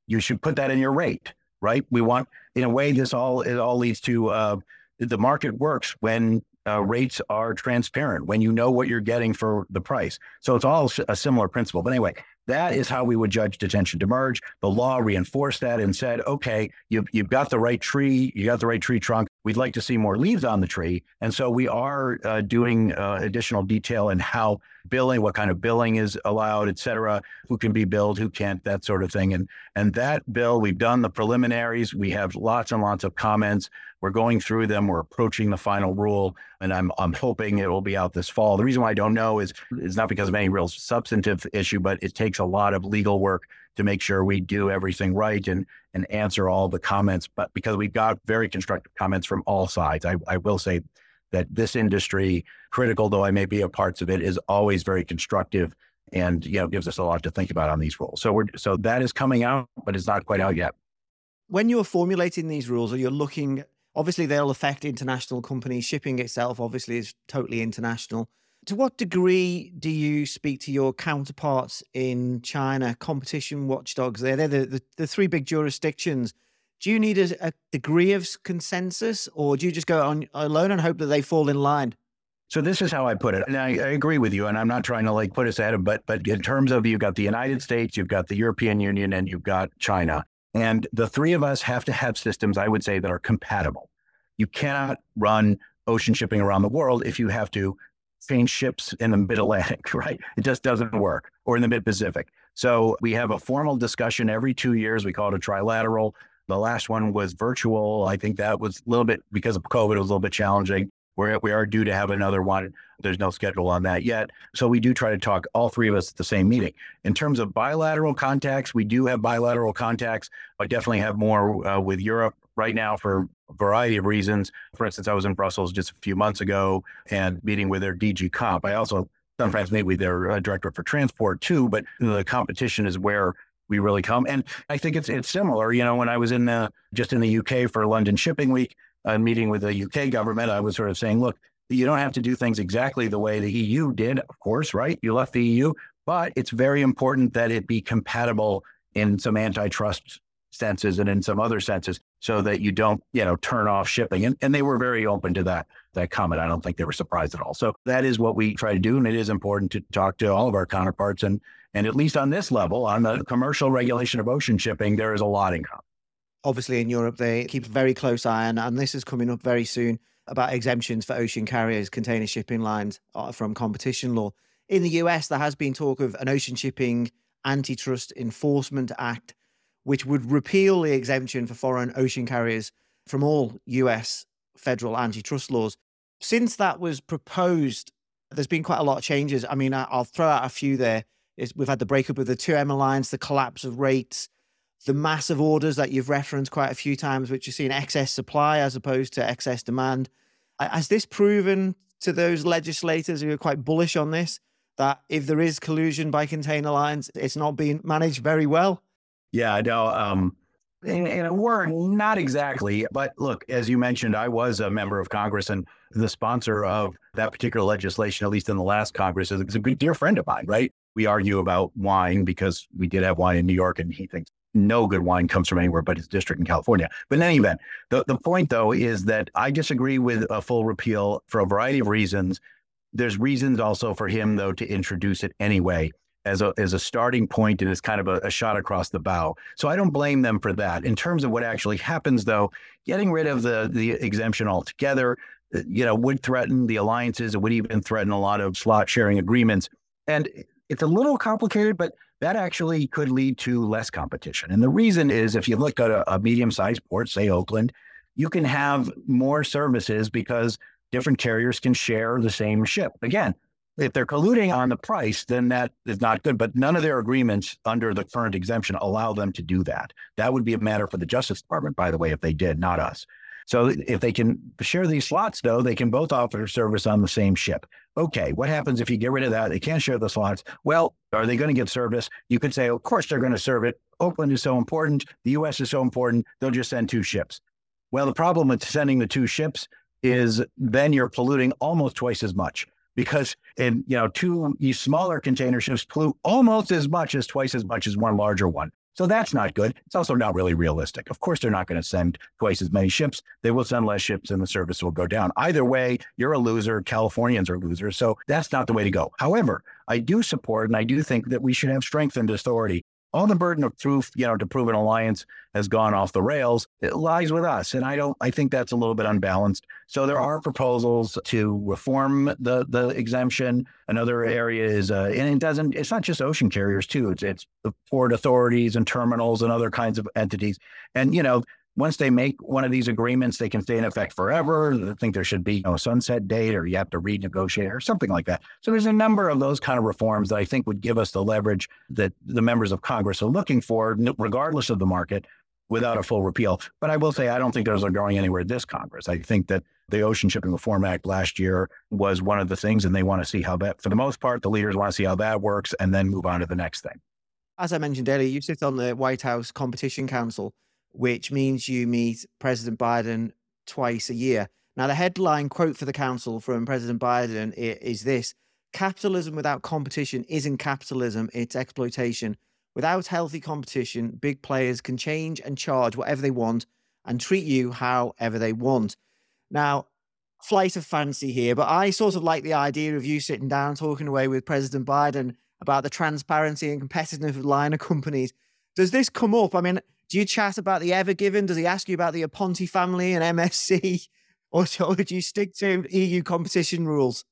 You should put that in your rate, right? We want, in a way, this all, it all leads to uh, the market works when uh, rates are transparent, when you know what you're getting for the price. So it's all a similar principle. But anyway, that is how we would judge detention demurrage. The law reinforced that and said, okay, you've, you've got the right tree, you got the right tree trunk. We'd like to see more leaves on the tree. And so we are uh, doing uh, additional detail in how billing, what kind of billing is allowed, et cetera, who can be billed, who can't, that sort of thing. And and that bill, we've done the preliminaries. We have lots and lots of comments. We're going through them. We're approaching the final rule. And I'm I'm hoping it will be out this fall. The reason why I don't know is it's not because of any real substantive issue, but it takes a lot of legal work to make sure we do everything right and and answer all the comments. But because we've got very constructive comments from all sides, I, I will say that this industry, critical though I may be of parts of it, is always very constructive and, you know, gives us a lot to think about on these rules. So we're so that is coming out, but it's not quite out yet. When you're formulating these rules, or you're looking, obviously they'll affect international companies. Shipping itself obviously is totally international. To what degree do you speak to your counterparts in China, competition watchdogs there? They're the, the, the three big jurisdictions. Do you need a, a degree of consensus, or do you just go on alone and hope that they fall in line? So this is how I put it. And I, I agree with you, and I'm not trying to like put us at it, but, but in terms of you've got the United States, you've got the European Union, and you've got China. And the three of us have to have systems, I would say, that are compatible. You cannot run ocean shipping around the world if you have to change ships in the mid-Atlantic, right? It just doesn't work, or in the mid-Pacific. So we have a formal discussion every two years. We call it a trilateral. The last one was virtual. I think that was a little bit, because of COVID, it was a little bit challenging. We're, we are due to have another one. There's no schedule on that yet. So we do try to talk, all three of us, at the same meeting. In terms of bilateral contacts, we do have bilateral contacts. I definitely have more uh, with Europe right now for a variety of reasons. For instance, I was in Brussels just a few months ago and meeting with their D G Comp. I also sometimes meet with their uh, director for transport too, but the competition is where we really come. And I think it's it's similar. You know, when I was in the, just in the U K for London Shipping Week, uh, meeting with the U K government, I was sort of saying, look, you don't have to do things exactly the way the E U did, of course, right? You left the E U, but it's very important that it be compatible in some antitrust senses and in some other senses, so that you don't, you know, turn off shipping. And, and they were very open to that, that comment. I don't think they were surprised at all. So that is what we try to do. And it is important to talk to all of our counterparts. And, and at least on this level, on the commercial regulation of ocean shipping, there is a lot in common. obviously in Europe, they keep a very close eye on, and this is coming up very soon, about exemptions for ocean carriers, container shipping lines from competition law. In the U S, there has been talk of an Ocean Shipping Antitrust Enforcement Act, which would repeal the exemption for foreign ocean carriers from all U S federal antitrust laws. Since that was proposed, there's been quite a lot of changes. I mean, I'll throw out a few there. We've had the breakup of the two M alliance, the collapse of rates, the massive orders that you've referenced quite a few times, which you see in excess supply as opposed to excess demand. Has this proven to those legislators who are quite bullish on this, that if there is collusion by container lines, it's not being managed very well? Yeah, I know. Um, in, in a word, not exactly. But look, as you mentioned, I was a member of Congress and the sponsor of that particular legislation, at least in the last Congress, is a good dear friend of mine, right? We argue about wine because we did have wine in New York, and he thinks no good wine comes from anywhere but his district in California. But in any event, the, the point, though, is that I disagree with a full repeal for a variety of reasons. There's reasons also for him, though, to introduce it anyway as a as a starting point, and it's kind of a, a shot across the bow. So I don't blame them for that. In terms of what actually happens, though, getting rid of the, the exemption altogether, you know, would threaten the alliances. It would even threaten a lot of slot sharing agreements. And it's a little complicated, but that actually could lead to less competition. And the reason is, if you look at a, a medium-sized port, say Oakland, you can have more services because different carriers can share the same ship. Again, if they're colluding on the price, then that is not good. But none of their agreements under the current exemption allow them to do that. That would be a matter for the Justice Department, by the way, if they did, not us. So if they can share these slots, though, they can both offer service on the same ship. Okay, what happens if you get rid of that? They can't share the slots. Well, are they going to get service? You could say, of course, they're going to serve it. Oakland is so important. The U S is so important. They'll just send two ships. Well, the problem with sending the two ships is then you're polluting almost twice as much, because in, you know, two smaller container ships pollute almost as much as twice as much as one larger one. So that's not good. It's also not really realistic. Of course, they're not going to send twice as many ships. They will send less ships and the service will go down. Either way, you're a loser. Californians are losers. So that's not the way to go. However, I do support, and I do think that we should have strengthened authority. All the burden of proof, you know, to prove an alliance has gone off the rails. It lies with us. And I don't, I think that's a little bit unbalanced. So there are proposals to reform the the exemption. Another area is, uh, and it doesn't, it's not just ocean carriers too. It's, it's the port authorities and terminals and other kinds of entities. And, you know, once they make one of these agreements, they can stay in effect forever. I think there should be, you know, a sunset date, or you have to renegotiate or something like that. So there's a number of those kind of reforms that I think would give us the leverage that the members of Congress are looking for, regardless of the market, without a full repeal. But I will say, I don't think those are going anywhere this Congress. I think that the Ocean Shipping Reform Act last year was one of the things, and they want to see how that, for the most part, the leaders want to see how that works and then move on to the next thing. As I mentioned earlier, you sit on the White House Competition Council, which means you meet President Biden twice a year. Now, the headline quote for the council from President Biden is this: "Capitalism without competition isn't capitalism, it's exploitation. Without healthy competition, big players can change and charge whatever they want and treat you however they want." Now, flight of fancy here, but I sort of like the idea of you sitting down, talking away with President Biden about the transparency and competitiveness of liner companies. Does this come up? I mean, do you chat about the Ever Given? Does he ask you about the Aponte family and M S C? Or do you stick to E U competition rules?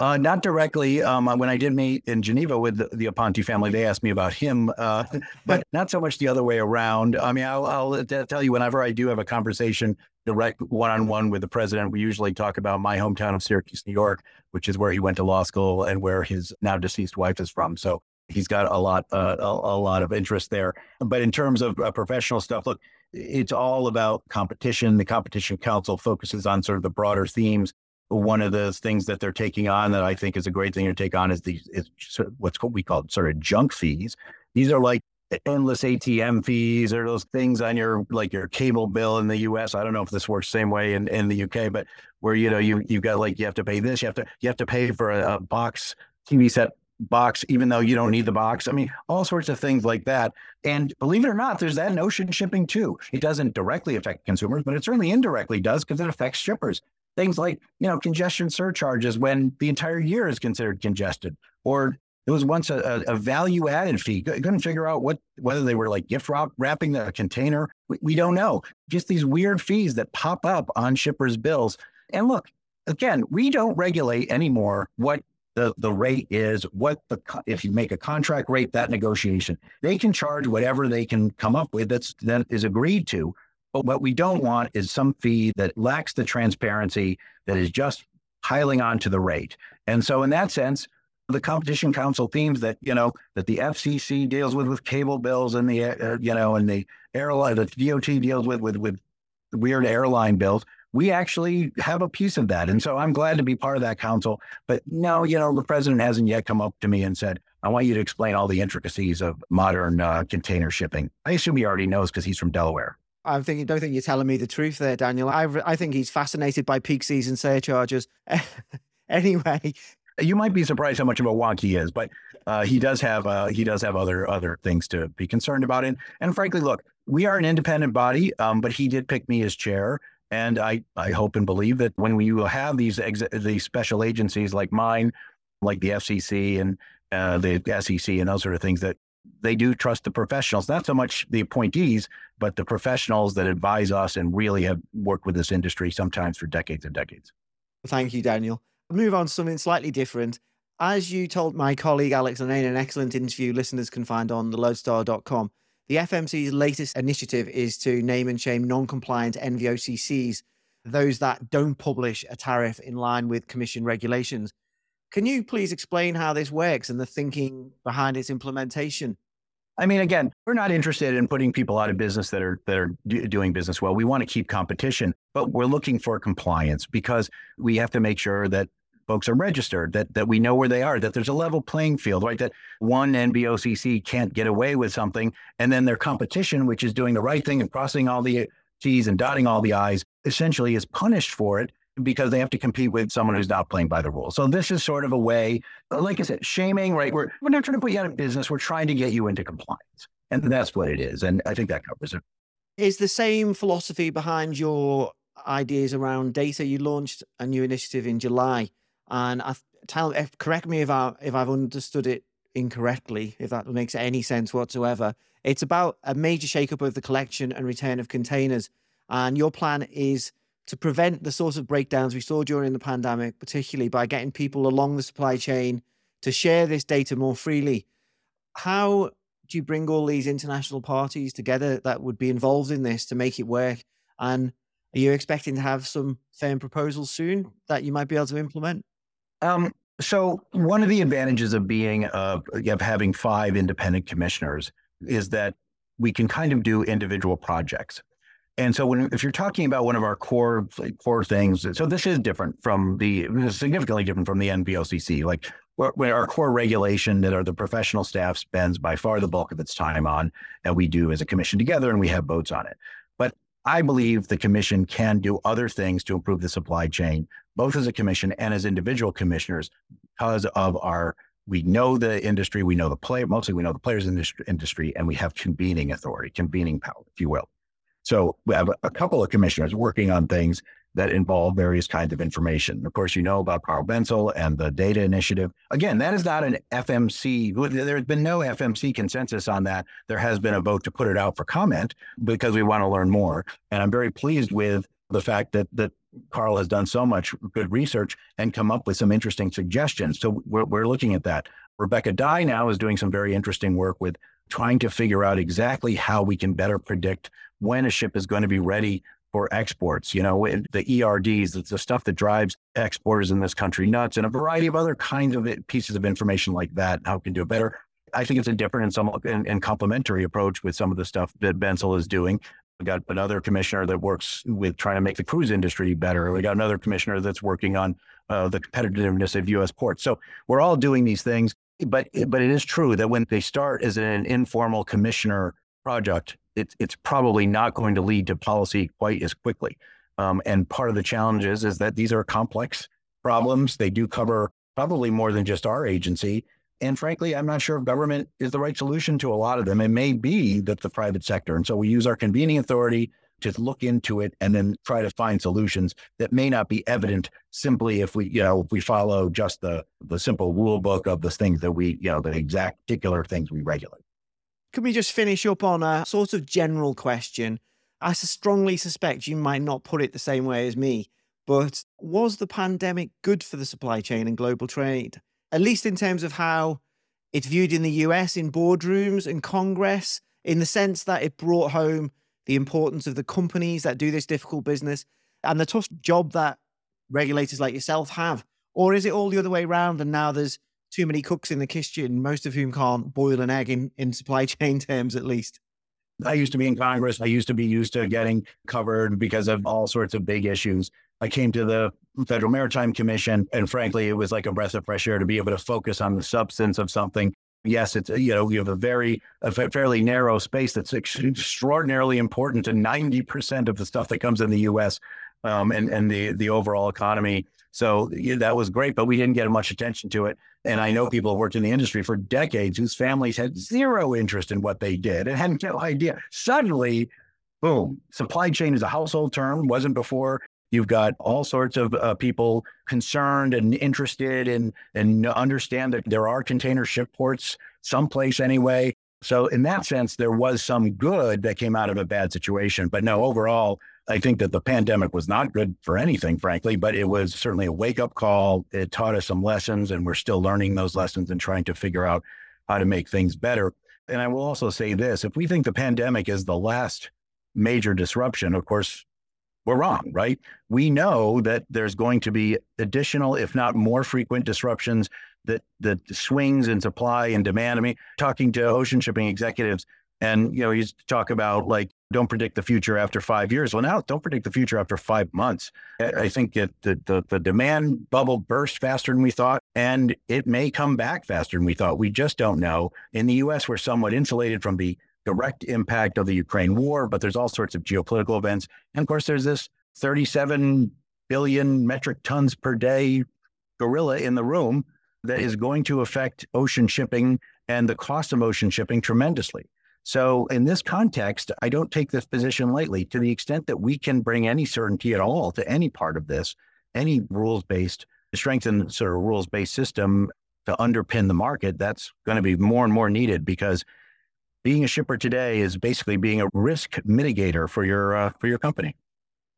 Uh, not directly. Um, when I did meet in Geneva with the, the Aponte family, they asked me about him, uh, but not so much the other way around. I mean, I'll, I'll tell you, whenever I do have a conversation direct one-on-one with the president, we usually talk about my hometown of Syracuse, New York, which is where he went to law school and where his now deceased wife is from. So he's got a lot, uh, a, a lot of interest there. But in terms of uh, professional stuff, look, it's all about competition. The Competition Council focuses on sort of the broader themes. One of the things that they're taking on that I think is a great thing to take on is the is sort of what's what we call sort of junk fees. These are like endless A T M fees, or those things on your, like your cable bill in the U S. I don't know if this works the same way in, in the U K, but where, you know, you you've got like, you have to pay this, you have to, you have to pay for a, a box, T V set box, even though you don't need the box. I mean, all sorts of things like that. And believe it or not, there's that in ocean shipping too. It doesn't directly affect consumers, but it certainly indirectly does, because it affects shippers. Things like, you know, congestion surcharges when the entire year is considered congested, or There was once a, a value added fee. Couldn't figure out what whether they were like gift wrap, wrapping the container. We, we don't know. Just these weird fees that pop up on shippers' bills. And look, again, we don't regulate anymore what the, the rate is, what the if you make a contract rate, that negotiation. They can charge whatever they can come up with that's, that is agreed to. But what we don't want is some fee that lacks the transparency that is just piling onto the rate. And so in that sense, the Competition Council themes that, you know, that the F C C deals with with cable bills and the, uh, you know, and the airline, the D O T deals with, with, with weird airline bills. We actually have a piece of that. And so I'm glad to be part of that council. But no, you know, the president hasn't yet come up to me and said, I want you to explain all the intricacies of modern uh, container shipping. I assume he already knows because he's from Delaware. I think, don't think you're telling me the truth there, Daniel. I, I think he's fascinated by peak season surcharges. Anyway, you might be surprised how much of a wonk he is, but uh, he does have uh, he does have other other things to be concerned about. And and frankly, look, we are an independent body, um, but he did pick me as chair. And I, I hope and believe that when we will have these ex- these special agencies like mine, like the F C C and uh, the S E C and those sort of things, that they do trust the professionals, not so much the appointees, but the professionals that advise us and really have worked with this industry sometimes for decades and decades. Thank you, Daniel. I'll move on to something slightly different. As you told my colleague, Alex Lennane, an excellent interview listeners can find on the lodestar dot com. The F M C's latest initiative is to name and shame non-compliant N V O C Cs, those that don't publish a tariff in line with commission regulations. Can you please explain how this works and the thinking behind its implementation? I mean, again, we're not interested in putting people out of business that are that are do- doing business well. We want to keep competition, but we're looking for compliance because we have to make sure that folks are registered, that that we know where they are, that there's a level playing field, right? That one N B O C C can't get away with something, and then their competition, which is doing the right thing and crossing all the T's and dotting all the I's, essentially is punished for it because they have to compete with someone who's not playing by the rules. So this is sort of a way, like I said, shaming, right? We're, we're not trying to put you out of business. We're trying to get you into compliance. And that's what it is. And I think that covers it. Is the same philosophy behind your ideas around data? You launched a new initiative in July. And I've, tell, correct me if, I, if I've understood it incorrectly, if that makes any sense whatsoever. It's about a major shakeup of the collection and return of containers. And your plan is to prevent the sorts of breakdowns we saw during the pandemic, particularly by getting people along the supply chain to share this data more freely. How do you bring all these international parties together that would be involved in this to make it work? And are you expecting to have some firm proposals soon that you might be able to implement? Um, so one of the advantages of being, uh, of having five independent commissioners is that we can kind of do individual projects. And so when, if you're talking about one of our core, like, core things, so this is different from the, significantly different from the N B O C C, like where our core regulation that are the professional staff spends by far the bulk of its time on, and we do as a commission together and we have votes on it. But I believe the commission can do other things to improve the supply chain, both as a commission and as individual commissioners, because of our, we know the industry, we know the player, mostly we know the players in this industry, and we have convening authority, convening power, if you will. So we have a couple of commissioners working on things that involve various kinds of information. Of course, you know about Carl Bensel and the data initiative. Again, that is not an F M C. There's been no F M C consensus on that. There has been a vote to put it out for comment because we want to learn more. And I'm very pleased with the fact that that Carl has done so much good research and come up with some interesting suggestions. So we're, we're looking at that. Rebecca Dye now is doing some very interesting work with trying to figure out exactly how we can better predict when a ship is going to be ready for exports, you know, the E R Ds, it's the stuff that drives exporters in this country nuts, and a variety of other kinds of it, pieces of information like that, how we can do it better. I think it's a different and some and, and complementary approach with some of the stuff that Bensel is doing. We got another commissioner that works with trying to make the cruise industry better. We got another commissioner that's working on uh, the competitiveness of U S ports. So we're all doing these things, but but it is true that when they start as an informal commissioner project, It's it's probably not going to lead to policy quite as quickly. Um, and part of the challenge is, is that these are complex problems. They do cover probably more than just our agency. And frankly, I'm not sure if government is the right solution to a lot of them. It may be that the private sector. And so we use our convening authority to look into it and then try to find solutions that may not be evident simply if we, you know, if we follow just the the simple rule book of the things that we, you know, the exact particular things we regulate. Can we just finish up on a sort of general question? I strongly suspect you might not put it the same way as me, but was the pandemic good for the supply chain and global trade, at least in terms of how it's viewed in the U S in boardrooms and Congress, in the sense that it brought home the importance of the companies that do this difficult business and the tough job that regulators like yourself have? Or is it all the other way around and now there's too many cooks in the kitchen, most of whom can't boil an egg in, in supply chain terms at least? I used to be in Congress. I used to be used to getting covered because of all sorts of big issues. I came to the Federal Maritime Commission, and frankly, it was like a breath of fresh air to be able to focus on the substance of something. Yes, it's, you know, you have a very, a fairly narrow space that's extraordinarily important to ninety percent of the stuff that comes in the U S um, and, and the, the overall economy. So yeah, that was great, but we didn't get much attention to it. And I know people who worked in the industry for decades whose families had zero interest in what they did and had no idea. Suddenly, boom, supply chain is a household term, wasn't before. You've got all sorts of uh, people concerned and interested and and understand that there are container ship ports someplace anyway. So in that sense, there was some good that came out of a bad situation. But no, overall, I think that the pandemic was not good for anything, frankly, but it was certainly a wake-up call. It taught us some lessons, and we're still learning those lessons and trying to figure out how to make things better. And I will also say this, if we think the pandemic is the last major disruption, of course, we're wrong, right? We know that there's going to be additional, if not more frequent disruptions, that the swings in supply and demand. I mean, talking to ocean shipping executives, and, you know, you talk about like, don't predict the future after five years. Well, now don't predict the future after five months. I think that the, the, the demand bubble burst faster than we thought, and it may come back faster than we thought. We just don't know. In the U S, we're somewhat insulated from the direct impact of the Ukraine war, but there's all sorts of geopolitical events. And of course, there's this thirty-seven billion metric tons per day gorilla in the room that is going to affect ocean shipping and the cost of ocean shipping tremendously. So in this context, I don't take this position lightly. To the extent that we can bring any certainty at all to any part of this, any rules-based, strengthen sort of rules-based system to underpin the market, that's going to be more and more needed, because being a shipper today is basically being a risk mitigator for your uh, for your company.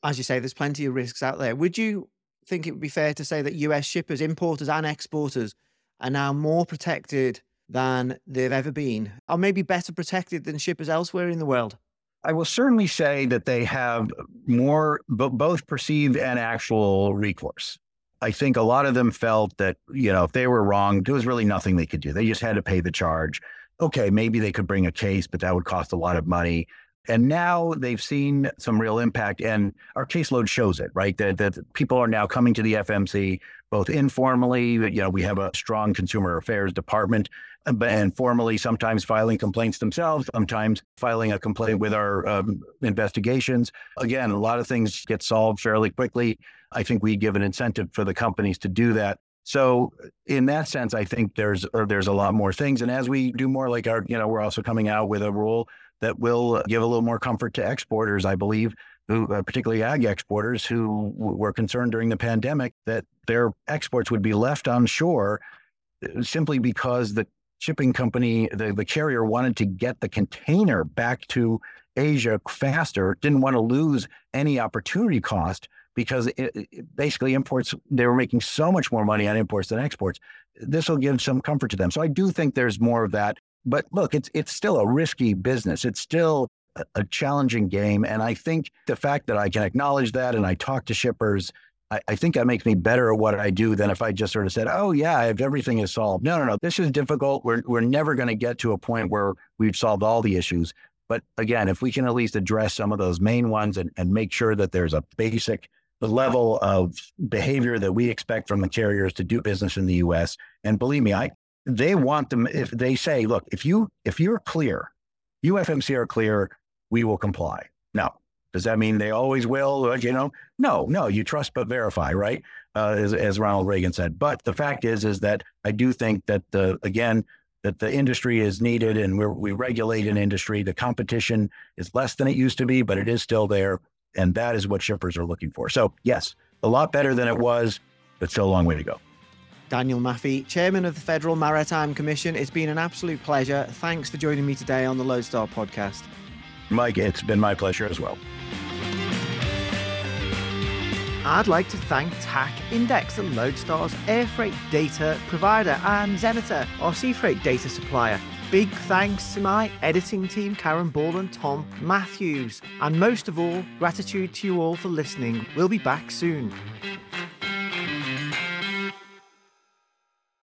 As you say, there's plenty of risks out there. Would you think it would be fair to say that U S shippers, importers and exporters are now more protected than they've ever been, or maybe better protected than shippers elsewhere in the world? I will certainly say that they have more, both perceived and actual recourse. I think a lot of them felt that, you know, if they were wrong, there was really nothing they could do. They just had to pay the charge. Okay, maybe they could bring a case, but that would cost a lot of money. And now they've seen some real impact, and our caseload shows it, right? That, that people are now coming to the F M C, both informally, you know, we have a strong consumer affairs department, but, and formally sometimes filing complaints themselves, sometimes filing a complaint with our um, investigations. Again, a lot of things get solved fairly quickly. I think we give an incentive for the companies to do that. So in that sense, I think there's or there's a lot more things. And as we do more, like our, you know, we're also coming out with a rule that will give a little more comfort to exporters, I believe, who uh, particularly ag exporters who w- were concerned during the pandemic that their exports would be left on shore simply because the shipping company, the, the carrier wanted to get the container back to Asia faster, didn't want to lose any opportunity cost. Because it, it basically imports, they were making so much more money on imports than exports. This will give some comfort to them. So I do think there's more of that. But look, it's it's still a risky business. It's still a, a challenging game. And I think the fact that I can acknowledge that and I talk to shippers, I, I think that makes me better at what I do than if I just sort of said, oh yeah, everything is solved. No, no, no, this is difficult. We're we're never going to get to a point where we've solved all the issues. But again, if we can at least address some of those main ones and, and make sure that there's a basic the level of behavior that we expect from the carriers to do business in the U S. And believe me, I they want them, if they say, look, if you if you're clear, you F M C are clear, we will comply. Now, does that mean they always will? You know, no, no, you trust but verify, right? Uh, as, as Ronald Reagan said. But the fact is, is that I do think that, the, again, that the industry is needed, and we're, we regulate an industry. The competition is less than it used to be, but it is still there. And that is what shippers are looking for. So yes, a lot better than it was, but still a long way to go. Daniel Maffei, Chairman of the Federal Maritime Commission. It's been an absolute pleasure. Thanks for joining me today on the Lodestar podcast. Mike, it's been my pleasure as well. I'd like to thank T A C Index and Lodestar's air freight data provider and Xeneta, our sea freight data supplier. Big thanks to my editing team, Karen Ball and Tom Matthews. And most of all, gratitude to you all for listening. We'll be back soon.